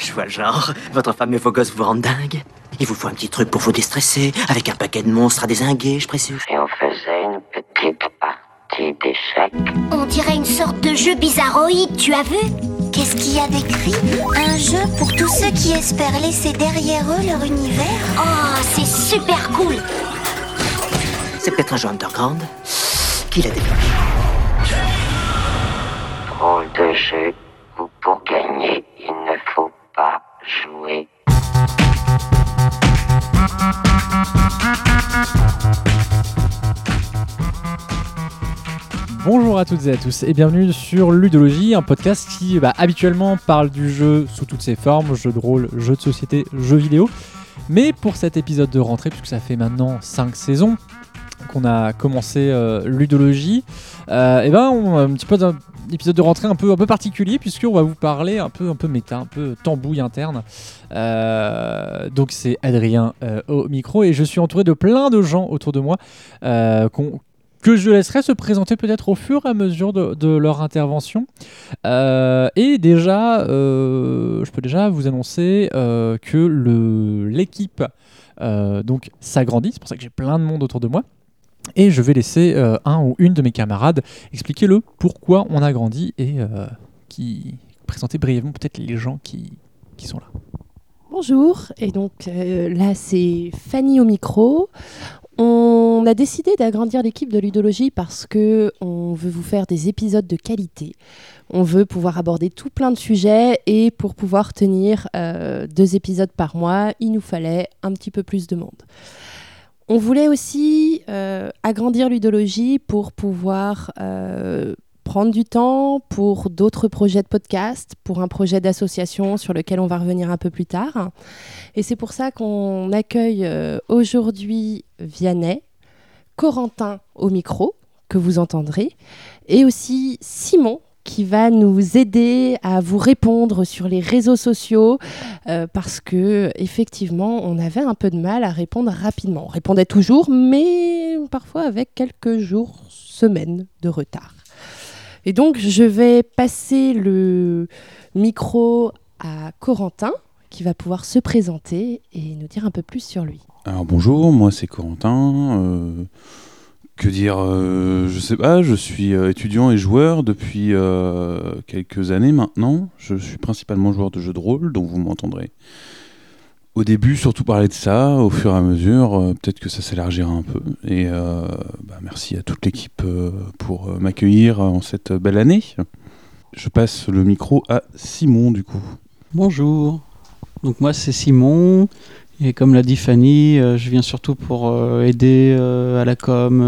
Je vois le genre. Votre femme et vos gosses vous rendent dingue. Il vous faut un petit truc pour vous déstresser, avec un paquet de monstres à dézinguer, je présume. Et on faisait une petite partie d'échecs. On dirait une sorte de jeu bizarroïde, tu as vu? Qu'est-ce qu'il y a d'écrit? Un jeu pour tous ceux qui espèrent laisser derrière eux leur univers. Oh, c'est super cool! C'est peut-être un jeu underground. Qui l'a développé? Drôle de jeu où pour gagner, il ne faut pas jouer. Bonjour à toutes et à tous et bienvenue sur Ludologie, un podcast qui habituellement parle du jeu sous toutes ses formes, jeux de rôle, jeux de société, jeux vidéo. Mais pour cet épisode de rentrée, puisque ça fait maintenant 5 saisons qu'on a commencé Ludologie, on a un petit peu d'un épisode de rentrée un peu particulier, puisqu'on va vous parler un peu méta, un peu tambouille interne. Donc c'est Adrien au micro et je suis entouré de plein de gens autour de moi que je laisserai se présenter peut-être au fur et à mesure de leur intervention. Je peux déjà vous annoncer que l'équipe s'agrandit. C'est pour ça que j'ai plein de monde autour de moi. Et je vais laisser un ou une de mes camarades expliquer le pourquoi on a grandi et qui présenter brièvement peut-être les gens qui sont là. Bonjour, et donc là c'est Fanny au micro. On a décidé d'agrandir l'équipe de Ludologie parce qu'on veut vous faire des épisodes de qualité. On veut pouvoir aborder tout plein de sujets et pour pouvoir tenir 2 épisodes par mois, il nous fallait un petit peu plus de monde. On voulait aussi agrandir Ludologie pour pouvoir prendre du temps pour d'autres projets de podcast, pour un projet d'association sur lequel on va revenir un peu plus tard. Et c'est pour ça qu'on accueille aujourd'hui Vianney, Corentin au micro, que vous entendrez, et aussi Simon, qui va nous aider à vous répondre sur les réseaux sociaux parce que effectivement on avait un peu de mal à répondre rapidement. On répondait toujours, mais parfois avec quelques jours, semaines de retard. Et donc je vais passer le micro à Corentin qui va pouvoir se présenter et nous dire un peu plus sur lui. Alors bonjour, moi c'est Corentin. Que dire, je sais pas, je suis étudiant et joueur depuis quelques années maintenant. Je suis principalement joueur de jeux de rôle, donc vous m'entendrez au début surtout parler de ça, au fur et à mesure, peut-être que ça s'élargira un peu. Et merci à toute l'équipe pour m'accueillir en cette belle année. Je passe le micro à Simon du coup. Bonjour, donc moi c'est Simon. Et comme l'a dit Fanny, je viens surtout pour aider à la com,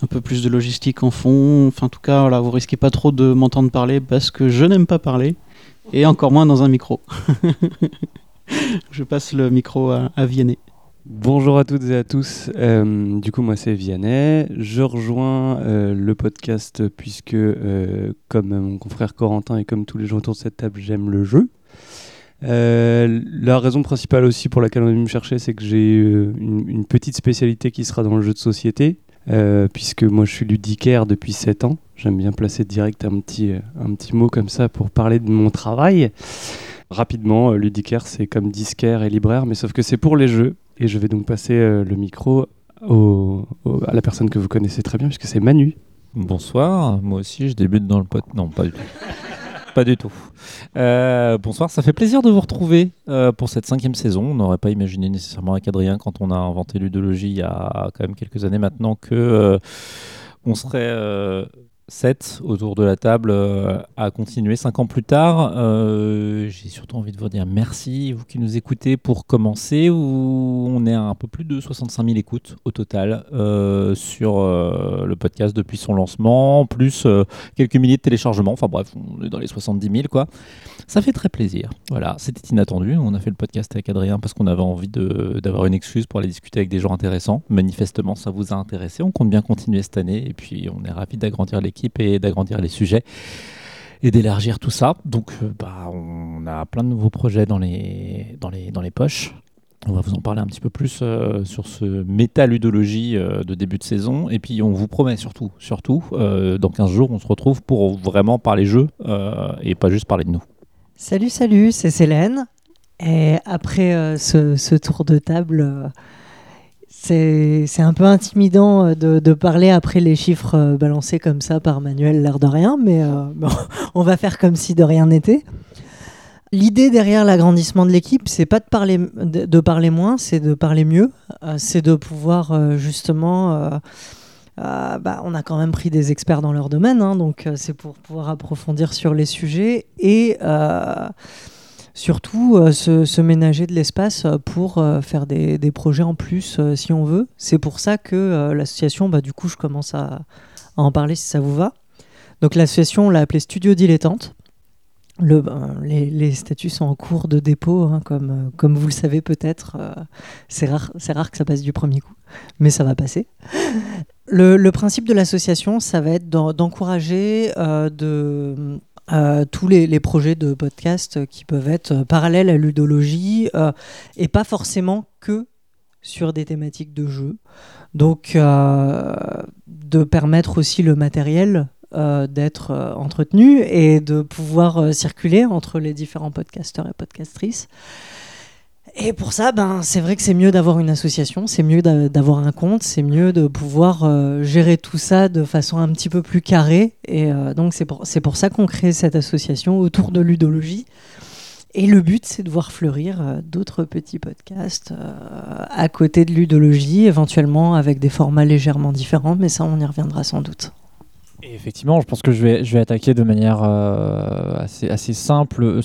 un peu plus de logistique en fond. Enfin, en tout cas, voilà, vous risquez pas trop de m'entendre parler parce que je n'aime pas parler, et encore moins dans un micro. Je passe le micro à Vianney. Bonjour à toutes et à tous. Du coup, moi, c'est Vianney. Je rejoins le podcast puisque, comme mon confrère Corentin et comme tous les gens autour de cette table, j'aime le jeu. La raison principale aussi pour laquelle on est venu me chercher, c'est que j'ai une petite spécialité qui sera dans le jeu de société, puisque moi je suis ludicaire depuis 7 ans. J'aime bien placer direct un petit mot comme ça pour parler de mon travail. Rapidement, ludicaire c'est comme disquaire et libraire, mais sauf que c'est pour les jeux. Et je vais donc passer le micro à la personne que vous connaissez très bien, puisque c'est Manu. Bonsoir, moi aussi je débute dans le podcast. Non, pas du tout. Pas du tout. Bonsoir, ça fait plaisir de vous retrouver pour cette 5e saison. On n'aurait pas imaginé nécessairement avec Adrien, quand on a inventé Ludologie il y a quand même quelques années maintenant, qu'on serait 7 autour de la table à continuer 5 ans plus tard. J'ai surtout envie de vous dire merci, vous qui nous écoutez, pour commencer. On est à un peu plus de 65 000 écoutes au total sur le podcast depuis son lancement, plus quelques milliers de téléchargements. Enfin bref, on est dans les 70 000 quoi. Ça fait très plaisir. Voilà, c'était inattendu. On a fait le podcast avec Adrien parce qu'on avait envie d'avoir une excuse pour aller discuter avec des gens intéressants. Manifestement, ça vous a intéressé. On compte bien continuer cette année et puis on est ravis d'agrandir l'équipe et d'agrandir les sujets et d'élargir tout ça. Donc on a plein de nouveaux projets dans les poches. On va vous en parler un petit peu plus sur ce méta-ludologie de début de saison. Et puis on vous promet surtout dans 15 jours, on se retrouve pour vraiment parler jeux et pas juste parler de nous. Salut, c'est Célène. Et après ce tour de table, c'est un peu intimidant de parler après les chiffres balancés comme ça par Manuel, l'air de rien, mais on va faire comme si de rien n'était. L'idée derrière l'agrandissement de l'équipe, c'est pas de parler moins, c'est de parler mieux, c'est de pouvoir justement... on a quand même pris des experts dans leur domaine, hein, donc c'est pour pouvoir approfondir sur les sujets et surtout se ménager de l'espace pour faire des projets en plus si on veut. C'est pour ça que l'association, du coup je commence à en parler si ça vous va. Donc l'association, on l'a appelée Studio Dilettante. Les statuts sont en cours de dépôt, hein, comme vous le savez peut-être. C'est rare que ça passe du premier coup, mais ça va passer. Le principe de l'association, ça va être d'encourager tous les projets de podcast qui peuvent être parallèles à Ludologie et pas forcément que sur des thématiques de jeu. Donc, de permettre aussi le matériel d'être entretenu et de pouvoir circuler entre les différents podcasteurs et podcastrices. Et pour ça, c'est vrai que c'est mieux d'avoir une association, c'est mieux d'avoir un compte, c'est mieux de pouvoir gérer tout ça de façon un petit peu plus carrée. Et donc c'est pour ça qu'on crée cette association autour de Ludologie. Et le but, c'est de voir fleurir d'autres petits podcasts à côté de Ludologie, éventuellement avec des formats légèrement différents, mais ça, on y reviendra sans doute. Et effectivement, je pense que je vais attaquer de manière assez simple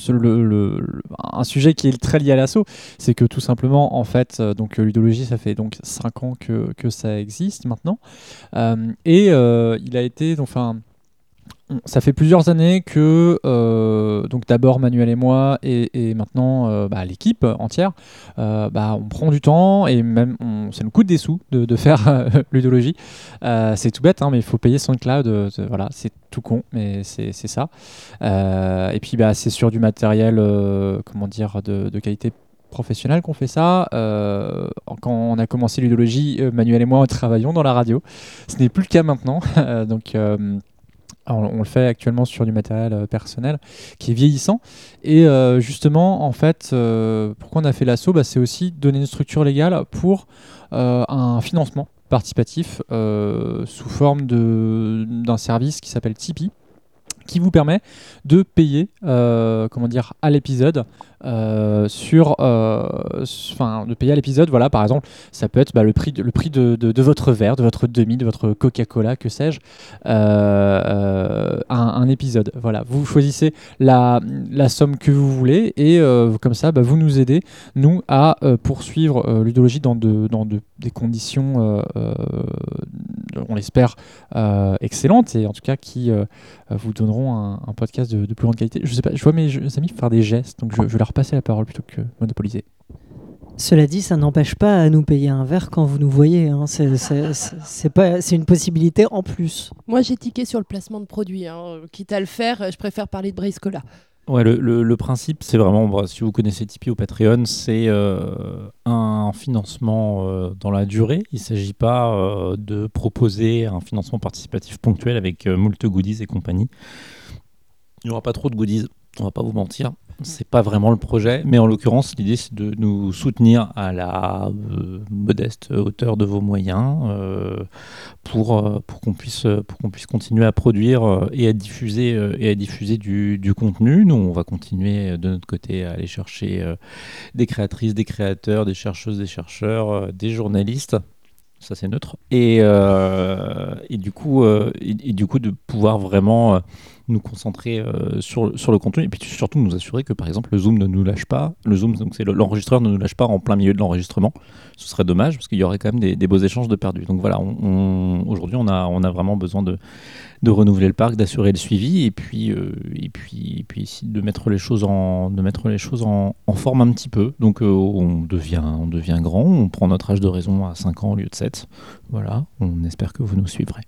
un sujet qui est très lié à l'assaut. C'est que tout simplement, en fait, donc Ludologie, ça fait donc 5 ans que ça existe maintenant. Il a été... Ça fait plusieurs années que, donc d'abord Manuel et moi, et maintenant l'équipe entière, on prend du temps et même ça nous coûte des sous de faire Ludologie. C'est tout bête, hein, mais il faut payer SoundCloud. Voilà, c'est tout con, mais c'est ça. Et puis c'est sur du matériel, de qualité professionnel qu'on fait ça. Quand on a commencé Ludologie, Manuel et moi travaillions dans la radio. Ce n'est plus le cas maintenant, donc. On le fait actuellement sur du matériel personnel qui est vieillissant. Et justement, en fait, pourquoi on a fait l'assaut, c'est aussi donner une structure légale pour un financement participatif sous forme d'un service qui s'appelle Tipeee, qui vous permet de payer à l'épisode de payer à l'épisode, voilà, par exemple ça peut être le prix de votre verre, de votre demi, de votre Coca-Cola, que sais-je, un épisode, voilà, vous choisissez la somme que vous voulez et comme ça vous nous aidez nous à poursuivre Ludologie dans des conditions on l'espère excellentes, et en tout cas qui vous donneront un podcast de plus grande qualité. Je sais pas, je vois mes amis faire des gestes, donc je vais leur passer la parole plutôt que monopoliser. Cela dit, ça n'empêche pas à nous payer un verre quand vous nous voyez. Hein. C'est une possibilité en plus. Moi, j'ai tiqué sur le placement de produits. Hein. Quitte à le faire, je préfère parler de Briscola. Ouais, le principe, c'est vraiment, si vous connaissez Tipeee ou Patreon, c'est un financement dans la durée. Il ne s'agit pas de proposer un financement participatif ponctuel avec moult goodies et compagnie. Il n'y aura pas trop de goodies, on ne va pas vous mentir. Ce n'est pas vraiment le projet, mais en l'occurrence, l'idée, c'est de nous soutenir à la modeste hauteur de vos moyens pour qu'on puisse continuer à produire et à diffuser du contenu. Nous, on va continuer de notre côté à aller chercher des créatrices, des créateurs, des chercheuses, des chercheurs, des journalistes. Ça, c'est neutre. Et du coup, de pouvoir vraiment... nous concentrer sur le contenu, et puis surtout nous assurer que par exemple le Zoom ne nous lâche pas, le Zoom, donc c'est l'enregistreur, ne nous lâche pas en plein milieu de l'enregistrement. Ce serait dommage parce qu'il y aurait quand même des beaux échanges de perdus. Donc voilà, aujourd'hui on a vraiment besoin de renouveler le parc, d'assurer le suivi, et puis de mettre les choses en forme un petit peu. Donc on devient grand, on prend notre âge de raison à 5 ans au lieu de 7. Voilà, on espère que vous nous suivrez.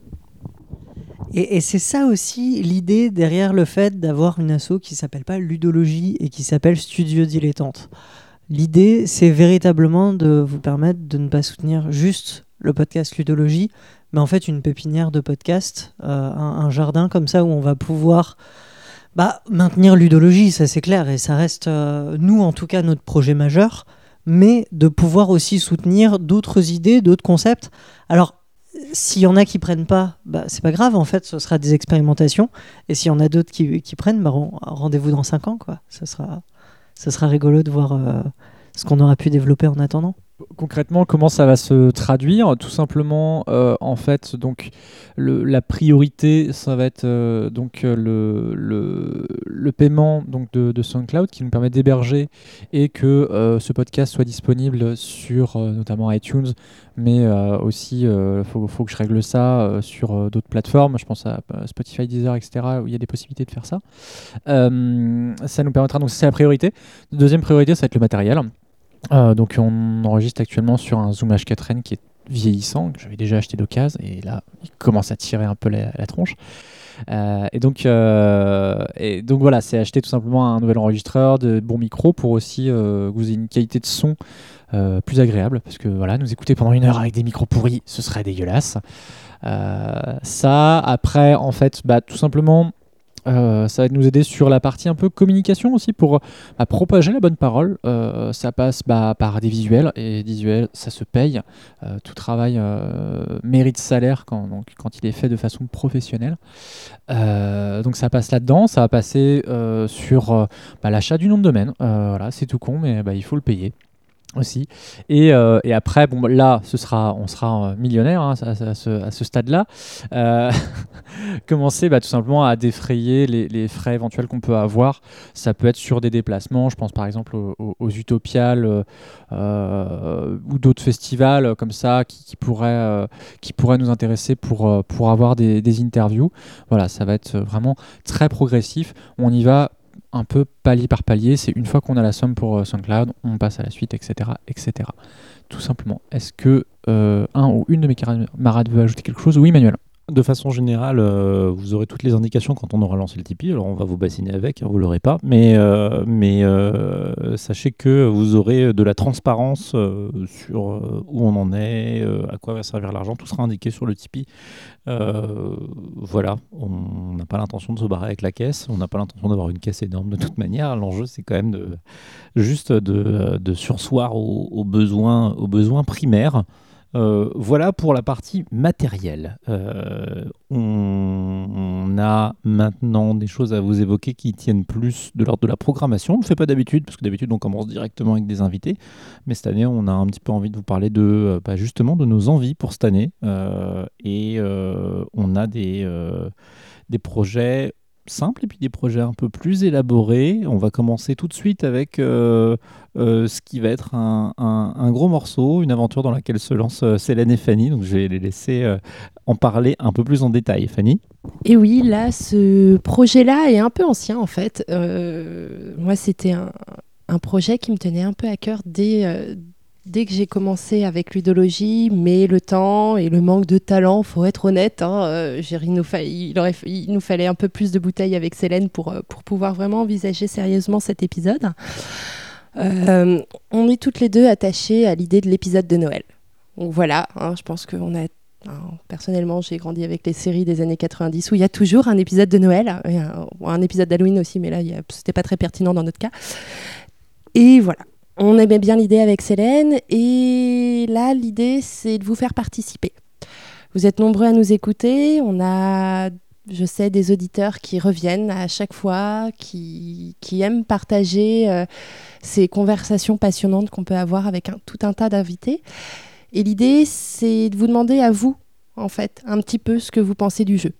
Et c'est ça aussi l'idée derrière le fait d'avoir une asso qui s'appelle pas Ludologie et qui s'appelle Studio Dilettante. L'idée, c'est véritablement de vous permettre de ne pas soutenir juste le podcast Ludologie, mais en fait une pépinière de podcasts, un jardin comme ça où on va pouvoir Bah, maintenir Ludologie, ça c'est clair, et ça reste, nous en tout cas, notre projet majeur, mais de pouvoir aussi soutenir d'autres idées, d'autres concepts. Alors, s'il y en a qui prennent pas, bah, c'est pas grave, en fait, ce sera des expérimentations, et s'il y en a d'autres qui prennent, bah, rendez-vous dans 5 ans, quoi. Ça sera rigolo de voir ce qu'on aura pu développer en attendant. Concrètement, comment ça va se traduire ? Tout simplement, en fait, donc la priorité, ça va être donc le paiement donc de SoundCloud qui nous permet d'héberger et que ce podcast soit disponible sur notamment iTunes, mais aussi, faut que je règle ça sur d'autres plateformes. Je pense à Spotify, Deezer, etc. où il y a des possibilités de faire ça. Ça nous permettra, donc c'est la priorité. Deuxième priorité, ça va être le matériel. Donc on enregistre actuellement sur un Zoom H4n qui est vieillissant, que j'avais déjà acheté d'occasion, et là il commence à tirer un peu la tronche. Et donc voilà, c'est acheter tout simplement un nouvel enregistreur, de bons micros pour aussi que vous ayez une qualité de son plus agréable, parce que voilà, nous écouter pendant 1 heure avec des micros pourris, ce serait dégueulasse. Ça, après, en fait, bah, tout simplement... ça va nous aider sur la partie un peu communication aussi pour propager la bonne parole. Ça passe par des visuels, et visuels, ça se paye. Tout travail mérite salaire quand il est fait de façon professionnelle. Donc ça passe là-dedans. Ça va passer sur l'achat du nom de domaine. Voilà, c'est tout con, mais il faut le payer aussi. Et après, bon, là, on sera millionnaire, hein, à ce stade-là. Commencer tout simplement à défrayer les frais éventuels qu'on peut avoir. Ça peut être sur des déplacements. Je pense par exemple aux Utopiales ou d'autres festivals comme ça qui pourraient nous intéresser pour avoir des interviews. Voilà, ça va être vraiment très progressif. On y va un peu palier par palier, c'est une fois qu'on a la somme pour SoundCloud, on passe à la suite, etc. etc. Tout simplement. Est-ce que un ou une de mes camarades veut ajouter quelque chose ? Oui, Manuel. De façon générale, vous aurez toutes les indications quand on aura lancé le Tipeee, alors on va vous bassiner avec, vous ne l'aurez pas, mais sachez que vous aurez de la transparence sur où on en est, à quoi va servir l'argent, tout sera indiqué sur le Tipeee. Voilà, on n'a pas l'intention de se barrer avec la caisse, on n'a pas l'intention d'avoir une caisse énorme de toute manière, l'enjeu c'est quand même de surseoir aux besoins primaires. Voilà pour la partie matérielle. On a maintenant des choses à vous évoquer qui tiennent plus de l'ordre de la programmation. On ne le fait pas d'habitude, parce que d'habitude on commence directement avec des invités, mais cette année on a un petit peu envie de vous parler justement de nos envies pour cette année, et on a des projets simples et puis des projets un peu plus élaborés. On va commencer tout de suite avec ce qui va être un gros morceau, une aventure dans laquelle se lancent Célène et Fanny. Donc je vais les laisser en parler un peu plus en détail. Fanny ? Et oui, là, ce projet-là est un peu ancien en fait. Moi, c'était un projet qui me tenait un peu à cœur dès que j'ai commencé avec Ludologie, mais le temps et le manque de talent, faut être honnête, hein, il nous fallait un peu plus de bouteilles avec Célène pour pouvoir vraiment envisager sérieusement cet épisode. On est toutes les deux attachées à l'idée de l'épisode de Noël. Donc voilà, hein, je pense qu'on a... Personnellement, j'ai grandi avec les séries des années 90 où il y a toujours un épisode de Noël, un épisode d'Halloween aussi, mais là, c'était pas très pertinent dans notre cas. Et voilà. On aimait bien l'idée avec Célène, et là, l'idée, c'est de vous faire participer. Vous êtes nombreux à nous écouter. On a, je sais, des auditeurs qui reviennent à chaque fois, qui aiment partager ces conversations passionnantes qu'on peut avoir avec tout un tas d'invités. Et l'idée, c'est de vous demander à vous, en fait, un petit peu ce que vous pensez du jeu.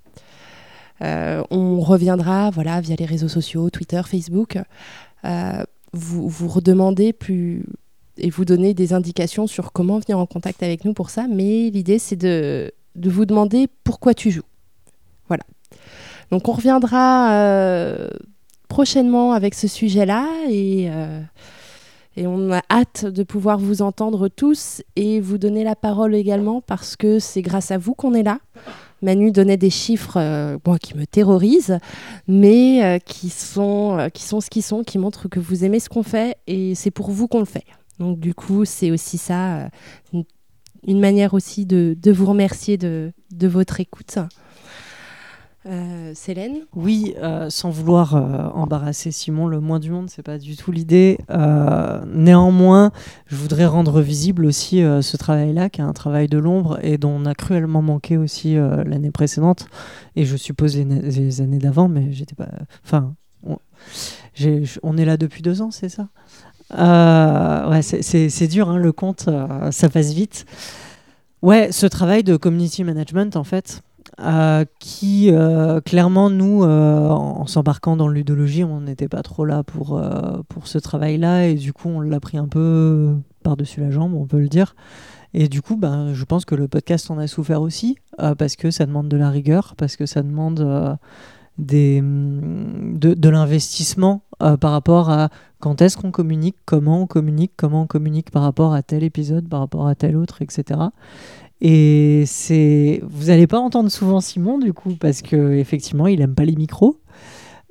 On reviendra, voilà, via les réseaux sociaux, Twitter, Facebook... Vous redemandez plus et vous donnez des indications sur comment venir en contact avec nous pour ça, mais l'idée c'est de vous demander pourquoi tu joues. Voilà. Donc on reviendra prochainement avec ce sujet-là et on a hâte de pouvoir vous entendre tous et vous donner la parole également, parce que c'est grâce à vous qu'on est là. Manu donnait des chiffres qui me terrorisent, mais qui sont ce qu'ils sont, qui montrent que vous aimez ce qu'on fait et c'est pour vous qu'on le fait. Donc du coup, c'est aussi ça, une manière aussi de vous remercier de votre écoute. Célène ? Oui, sans vouloir embarrasser Simon le moins du monde, c'est pas du tout l'idée. Néanmoins, je voudrais rendre visible aussi ce travail-là, qui est un travail de l'ombre et dont on a cruellement manqué aussi l'année précédente, et je suppose les années d'avant, mais j'étais pas... Enfin, on est là depuis 2 ans, c'est ça ? Ouais, c'est dur, hein, le compte, ça passe vite. Ouais, ce travail de community management, en fait... qui clairement nous en s'embarquant dans Ludologie, on n'était pas trop là pour ce travail là, et du coup on l'a pris un peu par-dessus la jambe, on peut le dire, et du coup ben, je pense que le podcast en a souffert aussi, parce que ça demande de la rigueur, parce que ça demande de l'investissement par rapport à quand est-ce qu'on communique, comment on communique par rapport à tel épisode, par rapport à tel autre, etc. Et c'est... Vous n'allez pas entendre souvent Simon, du coup, parce qu'effectivement, il n'aime pas les micros.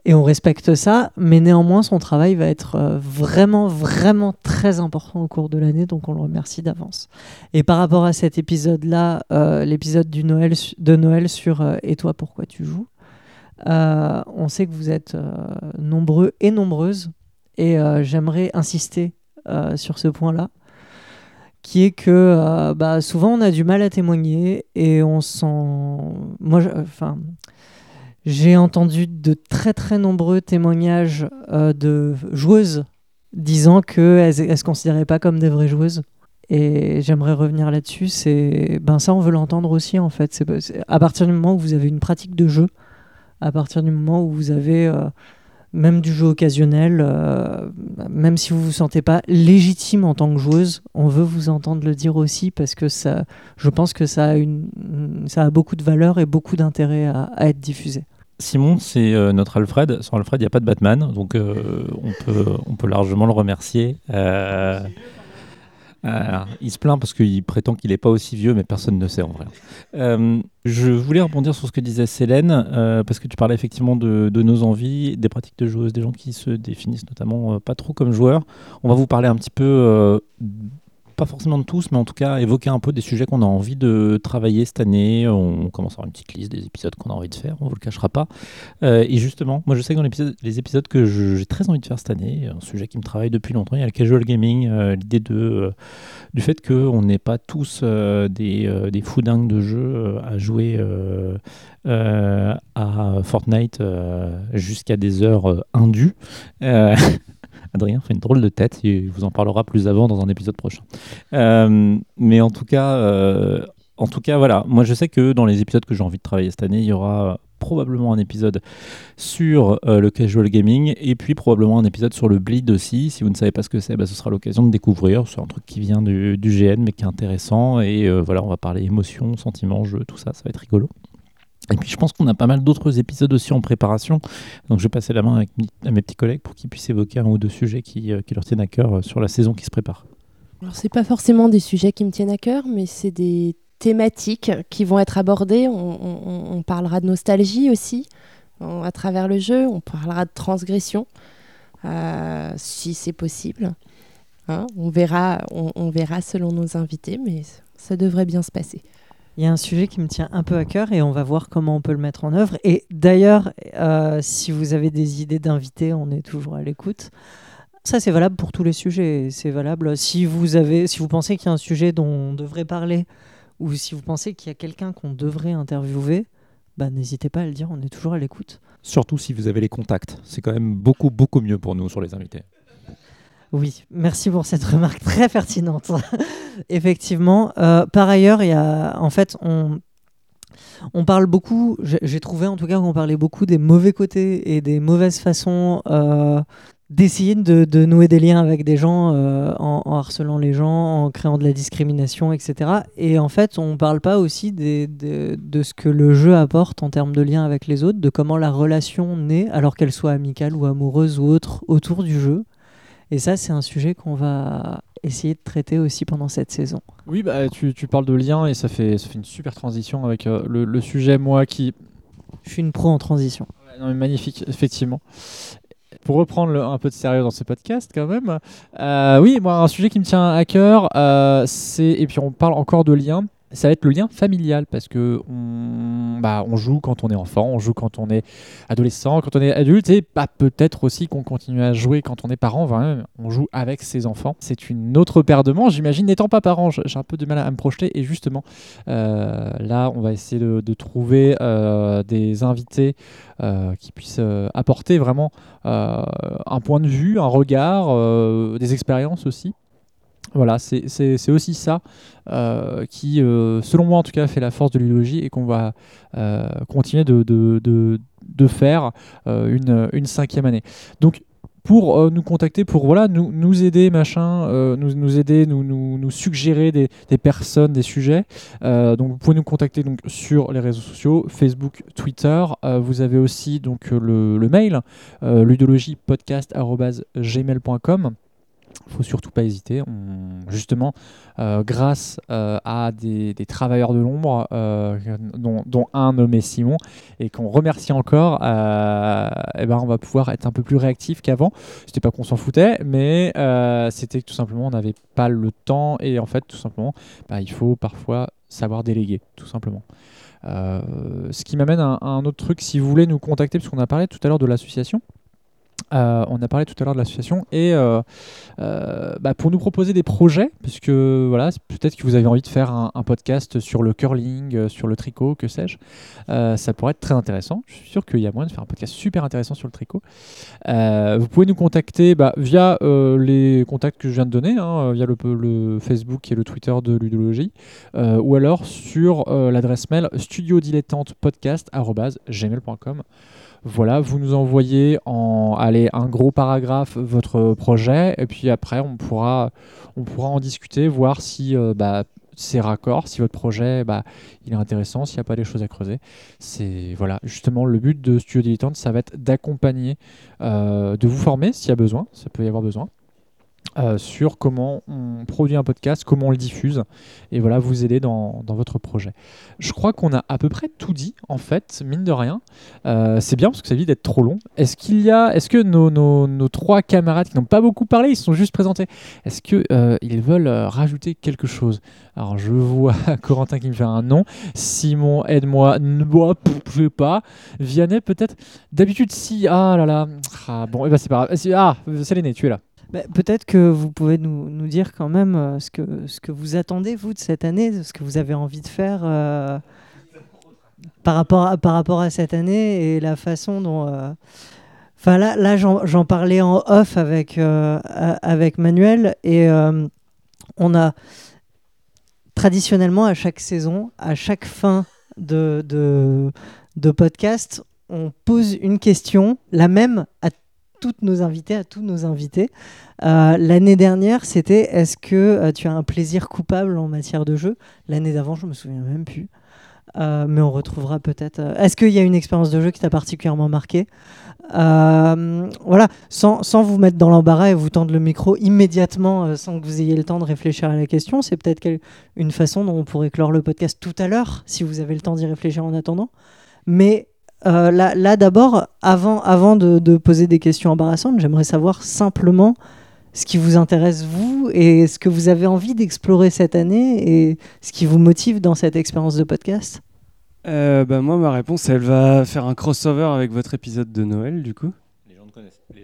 Et on respecte ça. Mais néanmoins, son travail va être vraiment, vraiment très important au cours de l'année. Donc, on le remercie d'avance. Et par rapport à cet épisode-là, l'épisode de Noël sur « Et toi, pourquoi tu joues ?», on sait que vous êtes nombreux et nombreuses. Et j'aimerais insister sur ce point-là, qui est que souvent on a du mal à témoigner, et on s'en... Moi, j'ai entendu de très très nombreux témoignages de joueuses disant qu'elles ne se considéraient pas comme des vraies joueuses. Et j'aimerais revenir là-dessus, ça on veut l'entendre aussi en fait. C'est à partir du moment où vous avez une pratique de jeu, à partir du moment où vous avez... même du jeu occasionnel, même si vous vous sentez pas légitime en tant que joueuse, on veut vous entendre le dire aussi, parce que ça, je pense que ça a beaucoup de valeur et beaucoup d'intérêt à être diffusé. Simon, c'est notre Alfred. Sans Alfred, il n'y a pas de Batman, donc on peut largement le remercier. Alors, il se plaint parce qu'il prétend qu'il n'est pas aussi vieux, mais personne ne sait en vrai. Je voulais rebondir sur ce que disait Célène, parce que tu parlais effectivement de nos envies, des pratiques de joueuses, des gens qui se définissent notamment pas trop comme joueurs. On va vous parler un petit peu, pas forcément de tous, mais en tout cas évoquer un peu des sujets qu'on a envie de travailler cette année. On commence à avoir une petite liste des épisodes qu'on a envie de faire, on ne vous le cachera pas. Et justement, moi je sais que dans les épisodes que j'ai très envie de faire cette année, un sujet qui me travaille depuis longtemps, il y a le casual gaming, l'idée du fait qu'on n'est pas tous des fous dingues de jeu à jouer à Fortnite jusqu'à des heures indues. Adrien fait une drôle de tête, il vous en parlera plus avant dans un épisode prochain. Mais en tout cas, voilà. Moi, je sais que dans les épisodes que j'ai envie de travailler cette année, il y aura probablement un épisode sur le casual gaming, et puis probablement un épisode sur le bleed aussi. Si vous ne savez pas ce que c'est, ce sera l'occasion de découvrir. C'est un truc qui vient du GN, mais qui est intéressant. Et voilà, on va parler émotions, sentiments, jeux, tout ça. Ça va être rigolo. Et puis je pense qu'on a pas mal d'autres épisodes aussi en préparation, donc je vais passer la main à mes petits collègues pour qu'ils puissent évoquer un ou deux sujets qui leur tiennent à cœur sur la saison qui se prépare. Alors c'est pas forcément des sujets qui me tiennent à cœur, mais c'est des thématiques qui vont être abordées. On parlera de nostalgie aussi, à travers le jeu, on parlera de transgression, si c'est possible. Hein, on verra selon nos invités, mais ça devrait bien se passer. Il y a un sujet qui me tient un peu à cœur et on va voir comment on peut le mettre en œuvre. Et d'ailleurs, si vous avez des idées d'invités, on est toujours à l'écoute. Ça, c'est valable pour tous les sujets. C'est valable si vous pensez qu'il y a un sujet dont on devrait parler, ou si vous pensez qu'il y a quelqu'un qu'on devrait interviewer, n'hésitez pas à le dire, on est toujours à l'écoute. Surtout si vous avez les contacts. C'est quand même beaucoup, beaucoup mieux pour nous sur les invités. Oui, merci pour cette remarque très pertinente. Effectivement. Par ailleurs, on parle beaucoup, j'ai trouvé en tout cas qu'on parlait beaucoup des mauvais côtés et des mauvaises façons d'essayer de nouer des liens avec des gens en harcelant les gens, en créant de la discrimination, etc. Et en fait, on ne parle pas aussi de ce que le jeu apporte en termes de liens avec les autres, de comment la relation naît, alors qu'elle soit amicale ou amoureuse ou autre, autour du jeu. Et ça, c'est un sujet qu'on va essayer de traiter aussi pendant cette saison. Oui, tu parles de liens et ça fait une super transition avec le sujet, moi qui... Je suis une pro en transition. Ouais, non, mais magnifique, effectivement. Pour reprendre un peu de sérieux dans ce podcast quand même, un sujet qui me tient à cœur, et puis on parle encore de liens, ça va être le lien familial, parce que bah, on joue quand on est enfant, on joue quand on est adolescent, quand on est adulte, et bah, peut-être aussi qu'on continue à jouer quand on est parent. Enfin, on joue avec ses enfants. C'est une autre paire de manches, j'imagine. N'étant pas parent, j'ai un peu de mal à me projeter. Et justement, là, on va essayer de trouver des invités qui puissent apporter vraiment un point de vue, un regard, des expériences aussi. Voilà, c'est aussi ça qui, selon moi en tout cas, fait la force de Ludologie et qu'on va continuer de faire une 5e année. Donc, pour nous contacter, pour voilà, nous aider, machin, nous aider, nous suggérer des personnes, des sujets. Donc vous pouvez nous contacter donc, sur les réseaux sociaux, Facebook, Twitter. Vous avez aussi donc, le mail, ludologiepodcast@gmail.com. Il ne faut surtout pas hésiter. Justement, grâce à des travailleurs de l'ombre, dont un nommé Simon, et qu'on remercie encore, et ben on va pouvoir être un peu plus réactif qu'avant. C'était pas qu'on s'en foutait, mais c'était que tout simplement, on n'avait pas le temps. Et en fait, tout simplement, bah, il faut parfois savoir déléguer, tout simplement. Ce qui m'amène à un autre truc. Si vous voulez nous contacter, parce qu'on a parlé tout à l'heure de l'association, et bah pour nous proposer des projets, puisque voilà, peut-être que vous avez envie de faire un podcast sur le curling, sur le tricot, que sais-je, ça pourrait être très intéressant. Je suis sûr qu'il y a moyen de faire un podcast super intéressant sur le tricot. Vous pouvez nous contacter bah, via les contacts que je viens de donner, hein, via le Facebook et le Twitter de Ludologie, ou alors sur l'adresse mail studiodilettantepodcast@gmail.com. Voilà, vous nous envoyez un gros paragraphe votre projet et puis après on pourra en discuter, voir si c'est raccord, si votre projet il est intéressant, s'il n'y a pas des choses à creuser. C'est voilà, justement le but de Studio Dilettante, ça va être d'accompagner, de vous former s'il y a besoin, ça peut y avoir besoin. Sur comment on produit un podcast, comment on le diffuse, et voilà, vous aider dans votre projet. Je crois qu'on a à peu près tout dit, en fait, mine de rien. C'est bien parce que ça évite d'être trop long. Est-ce que nos trois camarades qui n'ont pas beaucoup parlé, ils se sont juste présentés, est-ce qu'ils veulent rajouter quelque chose? Alors, je vois Corentin qui me fait un nom. Simon, aide-moi. Je ne sais pas. Vianney, peut-être. D'habitude, si. Ah là là. Ah, bon, et ben, c'est pas grave. Ah, c'est l'aîné, tu es là. Bah, peut-être que vous pouvez nous dire quand même ce que vous attendez, vous, de cette année, ce que vous avez envie de faire par rapport à cette année et la façon dont... Enfin, là j'en parlais en off avec Manuel et on a traditionnellement, à chaque saison, à chaque fin de podcast, on pose une question, la même à tous nos invités. L'année dernière, c'était « Est-ce que tu as un plaisir coupable en matière de jeu ?» L'année d'avant, je ne me souviens même plus. Mais on retrouvera peut-être... Est-ce qu'il y a une expérience de jeu qui t'a particulièrement marqué ? Voilà, sans vous mettre dans l'embarras et vous tendre le micro immédiatement sans que vous ayez le temps de réfléchir à la question. C'est peut-être une façon dont on pourrait clore le podcast tout à l'heure, si vous avez le temps d'y réfléchir en attendant. Mais... Là d'abord, avant de poser des questions embarrassantes, j'aimerais savoir simplement ce qui vous intéresse, vous, et ce que vous avez envie d'explorer cette année et ce qui vous motive dans cette expérience de podcast. Moi, ma réponse, elle va faire un crossover avec votre épisode de Noël, du coup. Les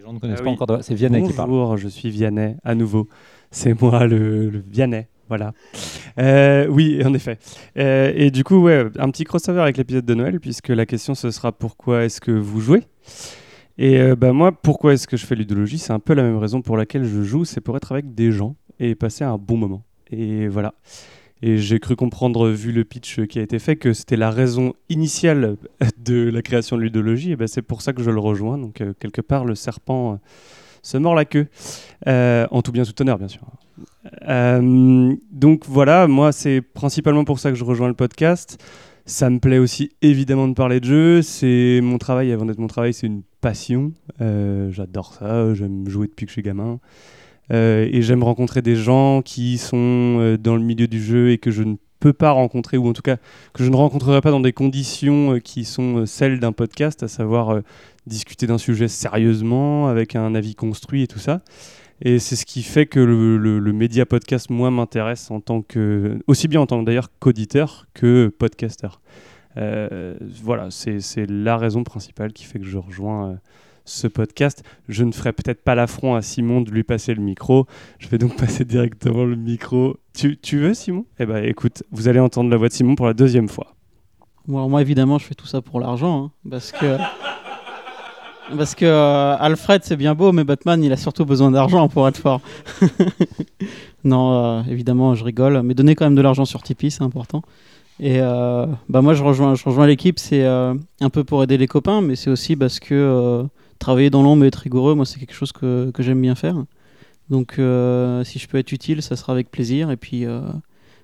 gens ne connaissent pas oui. Encore. C'est Vianney qui parle. Bonjour, je suis Vianney, à nouveau. C'est moi, le Vianney. Voilà. Oui, en effet. Et du coup, ouais, un petit crossover avec l'épisode de Noël, puisque la question, ce sera pourquoi est-ce que vous jouez ? Et moi, pourquoi est-ce que je fais Ludologie ? C'est un peu la même raison pour laquelle je joue, c'est pour être avec des gens et passer un bon moment. Et voilà. Et j'ai cru comprendre, vu le pitch qui a été fait, que c'était la raison initiale de la création de Ludologie. Et c'est pour ça que je le rejoins. Donc, quelque part, le serpent... se mord la queue, en tout bien tout honneur, bien sûr. Donc voilà, moi, c'est principalement pour ça que je rejoins le podcast. Ça me plaît aussi, évidemment, de parler de jeux. C'est mon travail, avant d'être mon travail, c'est une passion. J'adore ça, j'aime jouer depuis que je suis gamin. Et j'aime rencontrer des gens qui sont dans le milieu du jeu et que je ne peux pas rencontrer, ou en tout cas, que je ne rencontrerai pas dans des conditions qui sont celles d'un podcast, à savoir... discuter d'un sujet sérieusement, avec un avis construit et tout ça. Et c'est ce qui fait que le média podcast, moi, m'intéresse en tant que, aussi bien en tant d'ailleurs qu'auditeur que podcasteur. Voilà, c'est la raison principale qui fait que je rejoins ce podcast. Je ne ferai peut-être pas l'affront à Simon de lui passer le micro. Je vais donc passer directement le micro. Tu veux, Simon ? Eh bien, écoute, vous allez entendre la voix de Simon pour la deuxième fois. Bon, moi, évidemment, je fais tout ça pour l'argent, hein, parce que Alfred, c'est bien beau, mais Batman, il a surtout besoin d'argent pour être fort. Non, évidemment, je rigole, mais donnez quand même de l'argent sur Tipeee, c'est important. Et bah moi, je rejoins l'équipe, c'est un peu pour aider les copains, mais c'est aussi parce que travailler dans l'ombre et être rigoureux, moi, c'est quelque chose que j'aime bien faire. Donc, si je peux être utile, ça sera avec plaisir, et puis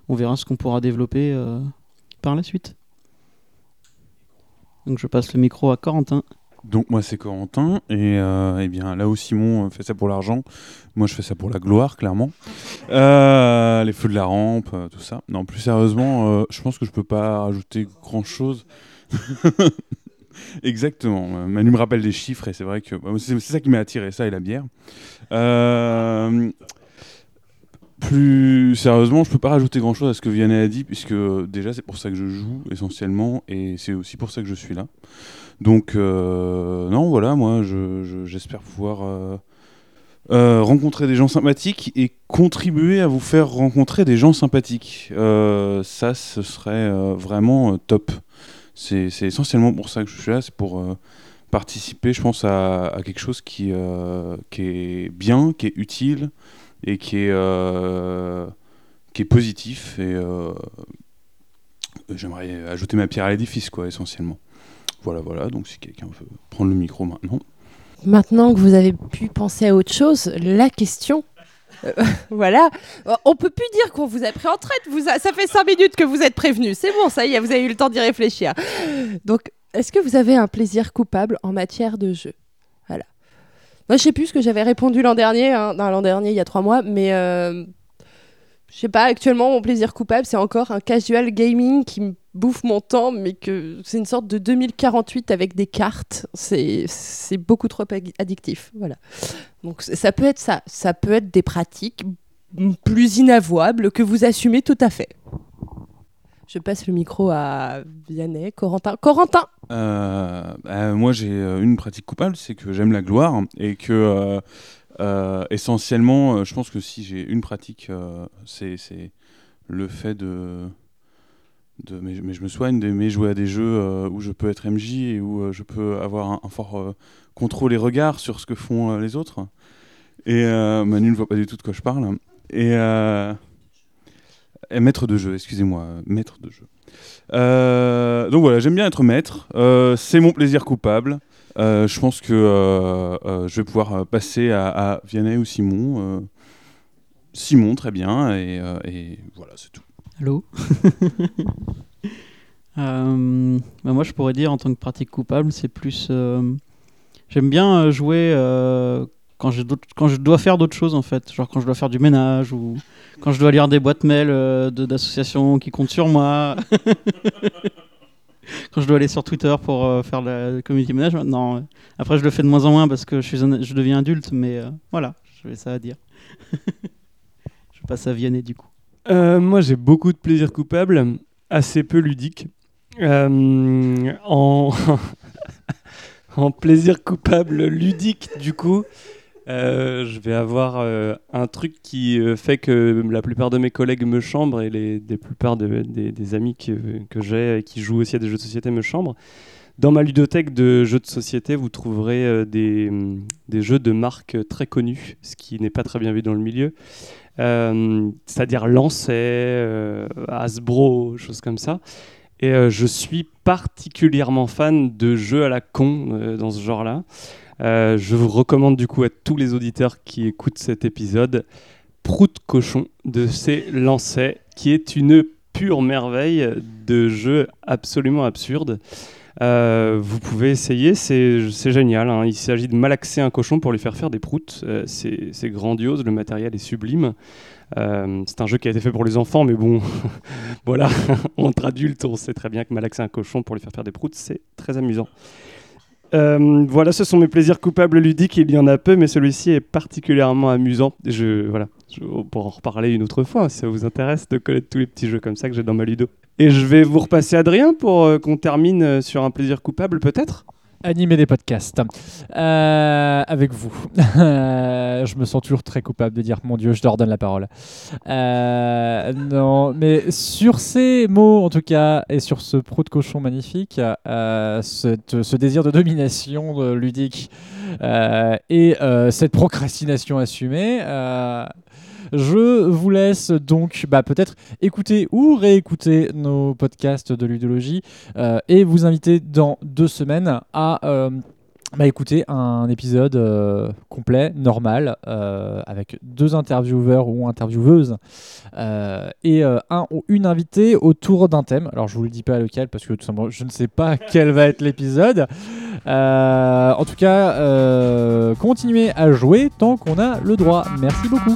on verra ce qu'on pourra développer par la suite. Donc, je passe le micro à Corentin. Donc moi c'est Corentin et bien là où Simon fait ça pour l'argent, moi je fais ça pour la gloire clairement. Les feux de la rampe, tout ça. Non, plus sérieusement, je pense que je peux pas rajouter grand chose. Exactement. Manu me rappelle des chiffres et c'est vrai que c'est ça qui m'a attiré, ça et la bière. Plus sérieusement, je peux pas rajouter grand chose à ce que Vianney a dit puisque déjà c'est pour ça que je joue essentiellement et c'est aussi pour ça que je suis là. Donc non, voilà, moi j'espère pouvoir rencontrer des gens sympathiques et contribuer à vous faire rencontrer des gens sympathiques. Ça, ce serait vraiment top. C'est essentiellement pour ça que je suis là, c'est pour participer, je pense, à quelque chose qui est bien, qui est utile et qui est positif. Et j'aimerais ajouter ma pierre à l'édifice, quoi, essentiellement. Voilà, donc si quelqu'un veut prendre le micro maintenant. Maintenant que vous avez pu penser à autre chose, la question, voilà, on peut plus dire qu'on vous a pris en traite, ça fait 5 minutes que vous êtes prévenus, c'est bon, ça y est, vous avez eu le temps d'y réfléchir. Donc, est-ce que vous avez un plaisir coupable en matière de jeu ? Voilà. Moi, je sais plus ce que j'avais répondu l'an dernier, il y a 3 mois, mais je sais pas, actuellement, mon plaisir coupable, c'est encore un casual gaming qui me bouffe mon temps, mais que c'est une sorte de 2048 avec des cartes. C'est beaucoup trop addictif. Voilà. Donc ça peut être ça. Ça peut être des pratiques plus inavouables que vous assumez tout à fait. Je passe le micro à Vianney, Corentin. Corentin ! Moi, j'ai une pratique coupable, c'est que j'aime la gloire et que... essentiellement, je pense que si j'ai une pratique, c'est le fait de mais je me soigne de jouer à des jeux où je peux être MJ et où je peux avoir un fort contrôle et regard sur ce que font les autres. Et Manu ne voit pas du tout de quoi je parle. Et maître de jeu, excusez-moi, maître de jeu. Donc voilà, j'aime bien être maître. C'est mon plaisir coupable. Je pense que je vais pouvoir passer à Vianney ou Simon. Simon, très bien, et voilà, c'est tout. Allô. Moi, je pourrais dire, en tant que pratique coupable, c'est plus... j'aime bien jouer quand je dois faire d'autres choses, en fait. Genre quand je dois faire du ménage ou quand je dois lire des boîtes mail d'associations qui comptent sur moi. Quand je dois aller sur Twitter pour faire la community management, non. Après, je le fais de moins en moins parce que je deviens adulte, mais voilà, j'avais ça à dire. Je passe à Vianney, du coup. Moi, j'ai beaucoup de plaisirs coupables, assez peu ludiques. En plaisir coupable ludique, du coup, je vais avoir un truc qui fait que la plupart de mes collègues me chambrent et la plupart des amis que j'ai et qui jouent aussi à des jeux de société me chambrent. Dans ma ludothèque de jeux de société, vous trouverez des jeux de marques très connus, ce qui n'est pas très bien vu dans le milieu. C'est-à-dire Lancet, Hasbro, choses comme ça. Et je suis particulièrement fan de jeux à la con dans ce genre-là. Je vous recommande du coup à tous les auditeurs qui écoutent cet épisode Prout de cochon de ces Lancet, qui est une pure merveille de jeu absolument absurde. Vous pouvez essayer, c'est génial, hein. Il s'agit de malaxer un cochon pour lui faire des proutes. C'est grandiose, le matériel est sublime. C'est un jeu qui a été fait pour les enfants, mais bon, voilà, entre adultes, on sait très bien que malaxer un cochon pour lui faire des proutes, c'est très amusant. Voilà, ce sont mes plaisirs coupables ludiques, il y en a peu, mais celui-ci est particulièrement amusant. Voilà, on pourra en reparler une autre fois, si ça vous intéresse de connaître tous les petits jeux comme ça que j'ai dans ma ludo. Et je vais vous repasser Adrien pour qu'on termine sur un plaisir coupable peut-être. Animer des podcasts avec vous. Je me sens toujours très coupable de dire mon Dieu, je leur donne la parole. Non, mais sur ces mots en tout cas et sur ce Prout de cochon magnifique, ce désir de domination ludique et cette procrastination assumée. Je vous laisse donc peut-être écouter ou réécouter nos podcasts de Ludologie et vous inviter dans 2 semaines à écouter un épisode complet, normal, avec 2 intervieweurs ou intervieweuses et un ou une invitée autour d'un thème. Alors je vous le dis pas lequel parce que tout simplement je ne sais pas quel va être l'épisode. En tout cas, continuez à jouer tant qu'on a le droit. Merci beaucoup.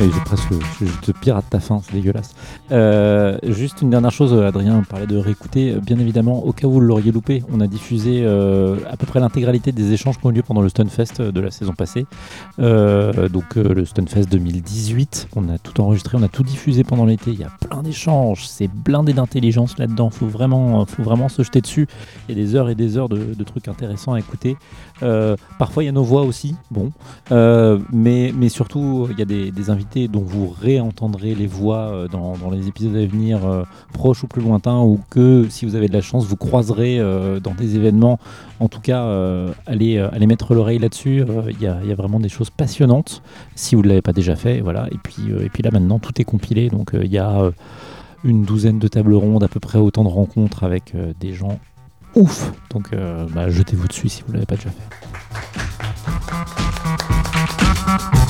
Et je te pirate ta fin, c'est dégueulasse. Juste une dernière chose, Adrien parlait de réécouter. Bien évidemment, au cas où vous l'auriez loupé, on a diffusé à peu près l'intégralité des échanges qui ont eu lieu pendant le Stunfest de la saison passée. Le Stunfest 2018, on a tout enregistré, on a tout diffusé pendant l'été. Il y a plein d'échanges, c'est blindé d'intelligence là-dedans. Faut vraiment se jeter dessus. Il y a des heures et des heures de trucs intéressants à écouter. Parfois, il y a nos voix aussi, mais surtout, il y a des invités dont vous réentendrez les voix dans les épisodes à venir, proches ou plus lointains, ou que si vous avez de la chance vous croiserez dans des événements. En tout cas, allez mettre l'oreille là-dessus. Il y a vraiment des choses passionnantes si vous ne l'avez pas déjà fait, voilà. Et puis là maintenant tout est compilé, donc il y a une douzaine de tables rondes, à peu près autant de rencontres avec des gens ouf, donc jetez-vous dessus si vous ne l'avez pas déjà fait.